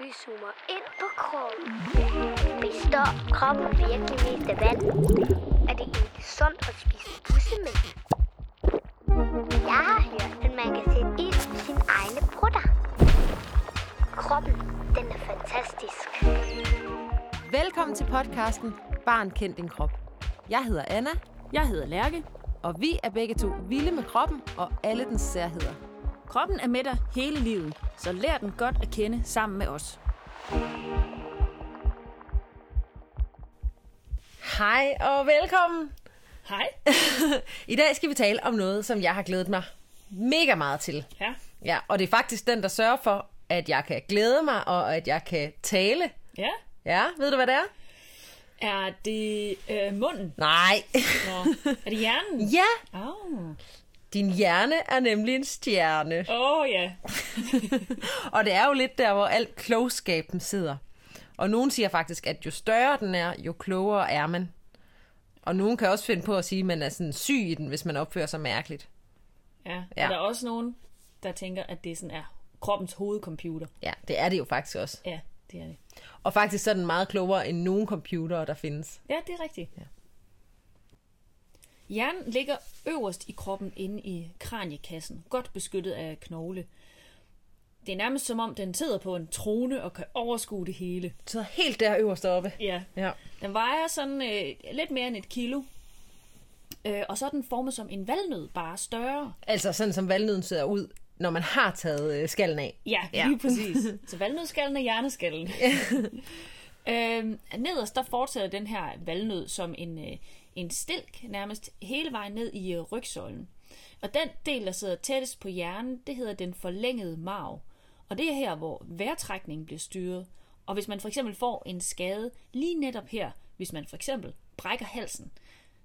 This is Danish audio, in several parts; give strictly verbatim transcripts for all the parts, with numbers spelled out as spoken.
Vi zoomer ind på kroppen. Består kroppen virkelig mest af vand? Er det ikke sundt at spise bussemænd? Jeg har hørt, at man kan sætte ild i sine egne brutter. Kroppen, den er fantastisk. Velkommen til podcasten Barn kendt din krop. Jeg hedder Anna. Jeg hedder Lærke. Og vi er begge to vilde med kroppen og alle dens særheder. Kroppen er med dig hele livet, så lær den godt at kende sammen med os. Hej og velkommen. Hej. I dag skal vi tale om noget, som jeg har glædet mig mega meget til. Ja. Ja, og det er faktisk den, der sørger for, at jeg kan glæde mig og at jeg kan tale. Ja. Ja, ved du hvad det er? Er det øh, munden? Nej. Nå. Er det hjernen? Ja. Oh. Din hjerne er nemlig en stjerne. Åh oh, ja. Yeah. Og det er jo lidt der, hvor alt klogskaben sidder. Og nogen siger faktisk, at jo større den er, jo klogere er man. Og nogen kan også finde på at sige, at man er sådan syg i den, hvis man opfører sig mærkeligt. Ja, ja. Og der er også nogen, der tænker, at det sådan er kroppens hovedcomputer. Ja, det er det jo faktisk også. Ja, det er det. Og faktisk så er den meget klogere end nogen computere, der findes. Ja, det er rigtigt. Ja. Hjernen ligger øverst i kroppen inde i kraniekassen, godt beskyttet af knogle. Det er nærmest som om, den sidder på en trone og kan overskue det hele. Den sidder helt der øverst oppe. Ja. Ja. Den vejer sådan øh, lidt mere end et kilo. Øh, og så er den formet som en valnød, bare større. Altså sådan som valnøden ser ud, når man har taget øh, skallen af. Ja, lige ja. Præcis. Så valnødskallen og hjerneskallen. øh, nederst der fortsætter den her valnød som en... Øh, en stilk nærmest hele vejen ned i rygsøjlen. Og den del, der sidder tættest på hjernen, det hedder den forlængede marv. Og det er her, hvor vejrtrækningen bliver styret. Og hvis man for eksempel får en skade lige netop her, hvis man for eksempel brækker halsen,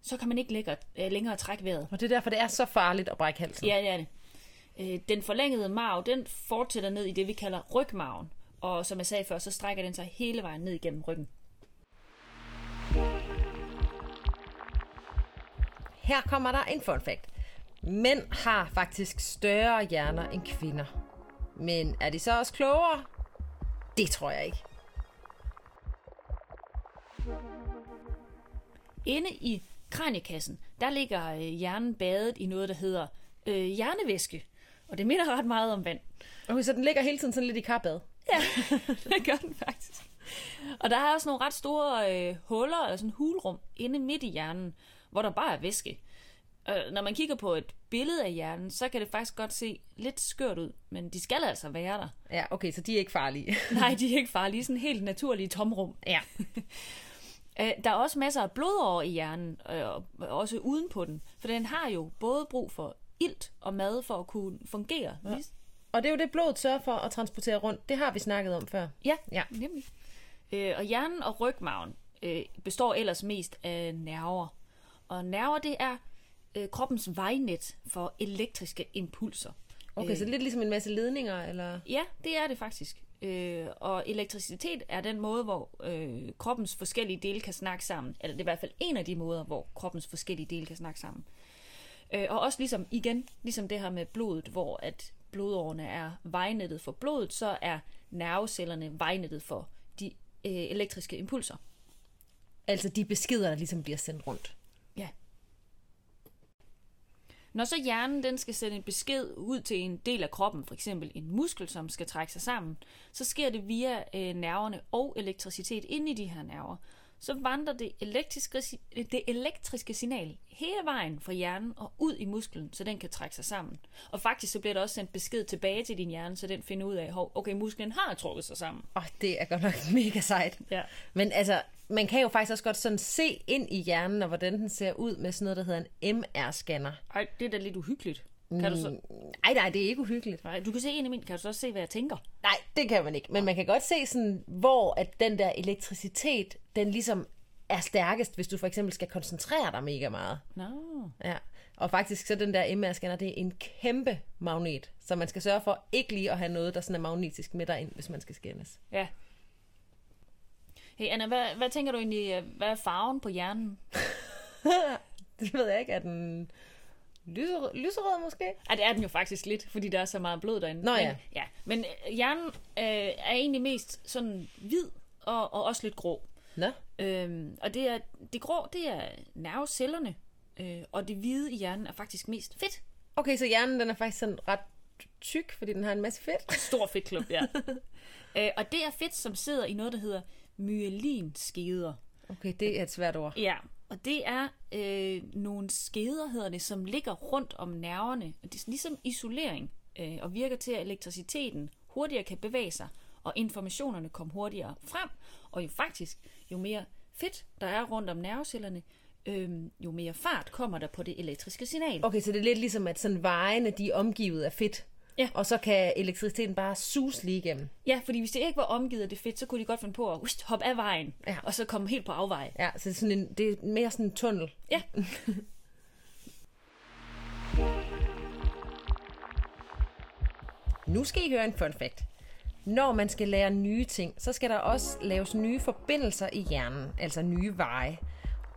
så kan man ikke længere, længere trække vejret. Og det er derfor, det er så farligt at brække halsen. Ja, det er det. Den forlængede marv, den fortsætter ned i det, vi kalder rygmarven. Og som jeg sagde før, så strækker den sig hele vejen ned igennem ryggen. Her kommer der en fun fact. Mænd har faktisk større hjerner end kvinder. Men er de så også klogere? Det tror jeg ikke. Inde i kraniekassen, der ligger hjernen badet i noget, der hedder øh, hjernevæske. Og det minder ret meget om vand. Okay, så den ligger hele tiden sådan lidt i karbad? Ja, det gør den faktisk. Og der er også nogle ret store øh, huller, eller sådan hulrum, inde midt i hjernen, hvor der bare er væske. Øh, når man kigger på et billede af hjernen, så kan det faktisk godt se lidt skørt ud, men de skal altså være der. Ja, okay, så de er ikke farlige. Nej, de er ikke farlige. Sådan helt naturlige tomrum. Ja. øh, der er også masser af blodårer i hjernen, øh, også uden på den, for den har jo både brug for ilt og mad for at kunne fungere. Ja. Og det er jo det, blodet sørger for at transportere rundt. Det har vi snakket om før. Ja, ja. Nemlig. Øh, og hjernen og rygmarven øh, består ellers mest af nerver. Og nerver, det er øh, kroppens vejnet for elektriske impulser. Okay, øh, så lidt ligesom en masse ledninger, eller? Ja, det er det faktisk. Øh, og elektricitet er den måde, hvor øh, kroppens forskellige dele kan snakke sammen. Eller det er i hvert fald en af de måder, hvor kroppens forskellige dele kan snakke sammen. Øh, og også ligesom, igen, ligesom det her med blodet, hvor at blodårene er vejnettet for blodet, så er nervecellerne vejnettet for de øh, elektriske impulser. Altså de beskeder, der ligesom bliver sendt rundt. Når så hjernen den skal sende en besked ud til en del af kroppen, f.eks. en muskel, som skal trække sig sammen, så sker det via øh, nerverne og elektricitet inde i de her nerver. Så vandrer det elektriske, det elektriske signal hele vejen fra hjernen og ud i musklen, så den kan trække sig sammen. Og faktisk så bliver der også sendt besked tilbage til din hjerne, så den finder ud af, hov, okay, musklen har trukket sig sammen. Åh, oh, det er godt nok mega sejt. Ja. Men altså, man kan jo faktisk også godt sådan se ind i hjernen, og hvordan den ser ud med sådan noget, der hedder en M R-scanner. Ej, det er da lidt uhyggeligt. Kan du så... Ej, nej, det er ikke uhyggeligt. Nej, du kan se en af mine. Kan du så også se, hvad jeg tænker? Nej, det kan man ikke. Men man kan godt se, sådan, hvor at den der elektricitet, den ligesom er stærkest, hvis du for eksempel skal koncentrere dig mega meget. Nå. Ja. Og faktisk så den der M R-scanner, det er en kæmpe magnet. Så man skal sørge for ikke lige at have noget, der sådan er magnetisk med dig ind, hvis man skal scannes. Ja. Hey Anna, hvad, hvad tænker du egentlig, hvad er farven på hjernen? Det ved jeg ikke. Er den lyserød, lyserød måske? Ja, det er den jo faktisk lidt, fordi der er så meget blod derinde. Nå ja. Men, ja. Men hjernen øh, er egentlig mest sådan hvid og, og også lidt grå. Nå. Øhm, og det, er, det grå, det er nervecellerne, øh, og det hvide i hjernen er faktisk mest fedt. Okay, så hjernen den er faktisk sådan ret tyk, fordi den har en masse fedt. Stor fedtklub, ja. øh, og det er fedt, som sidder i noget, der hedder myelinskeder. Okay, det er et svært ord. Ja, og det er øh, nogle skeder, hedder det, som ligger rundt om nerverne. Det er ligesom isolering, øh, og virker til, at elektriciteten hurtigere kan bevæge sig, og informationerne kommer hurtigere frem. Og jo faktisk, jo mere fedt, der er rundt om nervecellerne, Øhm, jo mere fart kommer der på det elektriske signal. Okay, så det er lidt ligesom, at sådan vejene, de er omgivet af fedt, ja. Og så kan elektriciteten bare suse lige igennem. Ja, fordi hvis det ikke var omgivet af det fedt, så kunne de godt finde på at usk, hoppe af vejen, ja. Og så komme helt på afveje. Ja, så det er, sådan en, det er mere sådan en tunnel. Ja. Nu skal I høre en fun fact. Når man skal lære nye ting, så skal der også laves nye forbindelser i hjernen, altså nye veje.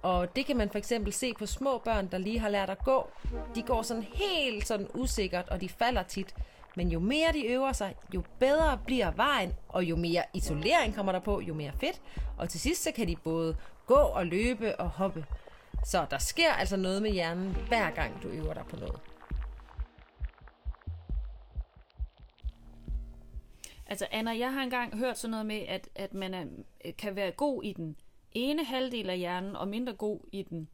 Og det kan man for eksempel se på små børn, der lige har lært at gå. De går sådan helt sådan usikkert, og de falder tit. Men jo mere de øver sig, jo bedre bliver vejen, og jo mere isolering kommer der på, jo mere fedt. Og til sidst så kan de både gå og løbe og hoppe. Så der sker altså noget med hjernen, hver gang du øver dig på noget. Altså Anna, jeg har engang hørt sådan noget med, at, at man er, kan være god i den ene halvdel af hjernen, og mindre god i den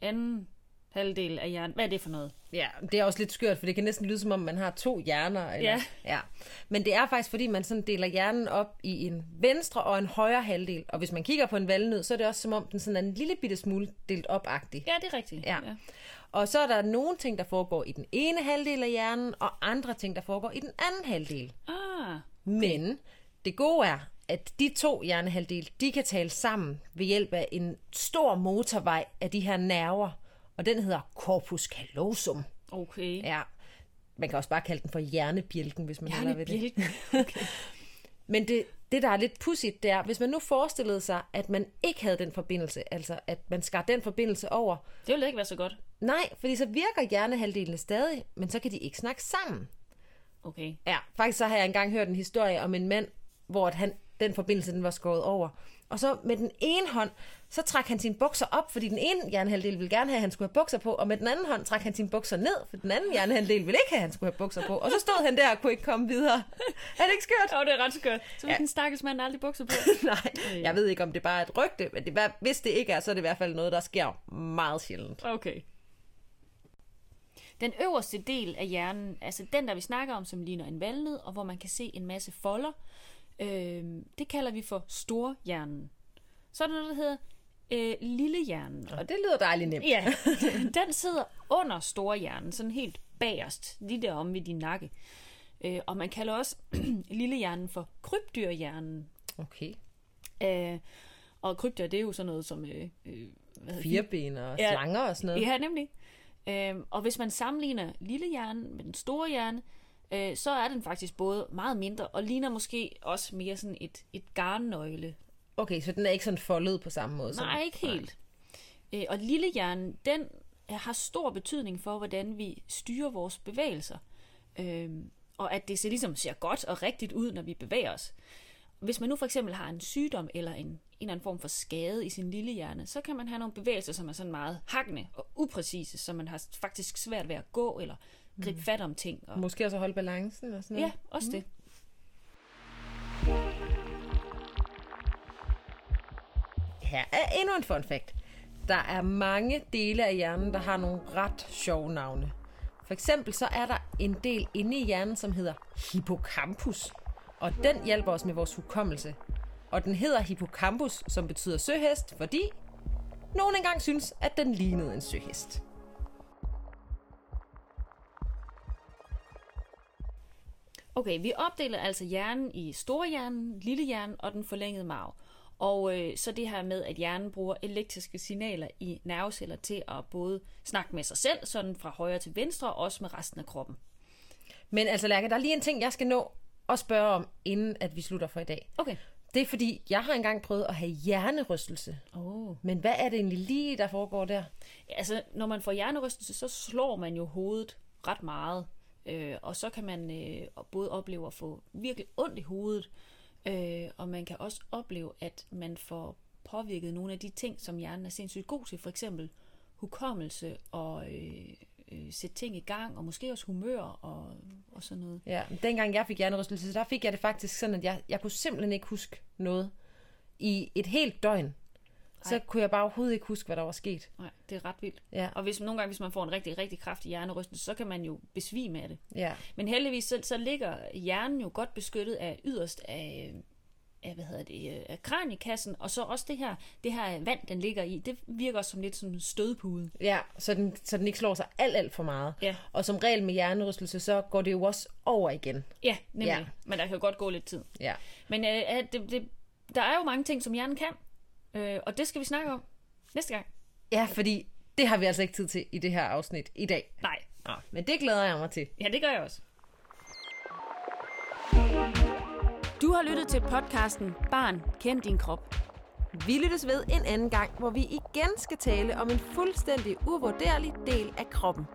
anden halvdel af hjernen. Hvad er det for noget? Ja, det er også lidt skørt, for det kan næsten lyde, som om man har to hjerner. Eller, ja. ja. Men det er faktisk, fordi man sådan deler hjernen op i en venstre og en højre halvdel. Og hvis man kigger på en valnød, så er det også, som om den sådan er en lille bitte smule delt op-agtig. Ja, det er rigtigt. Ja. Ja. Og så er der nogle ting, der foregår i den ene halvdel af hjernen, og andre ting, der foregår i den anden halvdel. Ah, okay. Men det gode er, at de to hjernehalvdele, de kan tale sammen ved hjælp af en stor motorvej af de her nerver, og den hedder corpus callosum. Okay. Ja, man kan også bare kalde den for hjernebjælken, hvis man heller vil det. Hjernebjælken, okay. Men det, det, der er lidt pudsigt, det er, hvis man nu forestillede sig, at man ikke havde den forbindelse, altså at man skar den forbindelse over. Det ville ikke være så godt. Nej, fordi så virker hjernehalvdelene stadig, men så kan de ikke snakke sammen. Okay. Ja, faktisk så har jeg engang hørt en historie om en mand, hvor han den forbindelse, den var skåret over. Og så med den ene hånd, så trak han sine bukser op, fordi den ene hjernehalvdel ville gerne have, at han skulle have bukser på, og med den anden hånd trak han sine bukser ned, for den anden hjernehalvdel ville ikke have, at han skulle have bukser på. Og så stod han der og kunne ikke komme videre. Er det ikke skørt? Jo, det er ret skørt. Så vil ja. Den stakkels mand aldrig bukser på. Nej, jeg ved ikke, om det bare er et rygte, men det bare, hvis det ikke er, så er det i hvert fald noget, der sker meget sjældent. Okay. Den øverste del af hjernen, altså den, der vi snakker om, som ligner en valnød, og hvor man kan se en masse folder, det kalder vi for storhjernen. Så er der noget, der hedder øh, lillehjernen. Og det lyder dejligt nemt. Ja, den sidder under storhjernen, sådan helt bagerst, lige derom ved din nakke. Øh, og man kalder også lillehjernen for krybdyrhjernen. Okay. Øh, og krybdyr, det er jo sådan noget som Øh, øh, firben og ja, slanger og sådan noget. Ja, nemlig. Øh, og hvis man sammenligner lillehjernen med den store hjerne, så er den faktisk både meget mindre, og ligner måske også mere sådan et, et garnnøgle. Okay, så den er ikke sådan foldet på samme måde? Nej, ikke helt. Nej. Og lillehjernen, den har stor betydning for, hvordan vi styrer vores bevægelser. Og at det ser, ligesom ser godt og rigtigt ud, når vi bevæger os. Hvis man nu for eksempel har en sygdom eller en, en eller anden form for skade i sin lillehjerne, så kan man have nogle bevægelser, som er sådan meget hakkende og upræcise, så man har faktisk svært ved at gå eller gribe fat om ting. Og måske også holde balancen og sådan noget. Ja, også mm. det. Her er endnu en fun fact. Der er mange dele af hjernen, der har nogle ret sjove navne. For eksempel så er der en del inde i hjernen, som hedder hippocampus. Og den hjælper os med vores hukommelse. Og den hedder hippocampus, som betyder søhest, fordi nogen engang synes, at den lignede en søhest. Okay, vi opdeler altså hjernen i storhjernen, lillehjernen og den forlængede marv. Og øh, så det her med, at hjernen bruger elektriske signaler i nerveceller til at både snakke med sig selv, sådan fra højre til venstre, og også med resten af kroppen. Men altså Lærke, der er lige en ting, jeg skal nå at spørge om, inden at vi slutter for i dag. Okay. Det er fordi, jeg har engang prøvet at have hjernerystelse. Oh. Men hvad er det egentlig lige, der foregår der? Altså, når man får hjernerystelse, så slår man jo hovedet ret meget. Øh, og så kan man øh, både opleve at få virkelig ondt i hovedet, øh, og man kan også opleve, at man får påvirket nogle af de ting, som hjernen er sindssygt god til. For eksempel hukommelse og... Øh, sætte ting i gang, og måske også humør og, og sådan noget. Ja, dengang jeg fik hjernerystelse, der fik jeg det faktisk sådan, at jeg, jeg kunne simpelthen ikke huske noget i et helt døgn. Ej. Så kunne jeg bare overhovedet ikke huske, hvad der var sket. Nej, det er ret vildt. Ja. Og hvis, nogle gange, hvis man får en rigtig, rigtig kraftig hjernerystelse, så kan man jo besvime af det. Ja. Men heldigvis, så, så ligger hjernen jo godt beskyttet af yderst af, af hvad hedder det, af kraniekassen, og så også det her, det her vand, den ligger i, det virker også som lidt som en stødpude. Ja, så den, så den ikke slår sig alt, alt for meget. Ja. Og som regel med hjernerystelse, så går det jo også over igen. Ja, nemlig. Ja. Men der kan jo godt gå lidt tid. Ja. Men øh, det, det, der er jo mange ting, som hjernen kan, øh, og det skal vi snakke om næste gang. Ja, fordi det har vi altså ikke tid til i det her afsnit i dag. Nej. Nå, men det glæder jeg mig til. Ja, det gør jeg også. Du har lyttet til podcasten Barn kendt din krop. Vi lyttes ved en anden gang, hvor vi igen skal tale om en fuldstændig uvurderlig del af kroppen.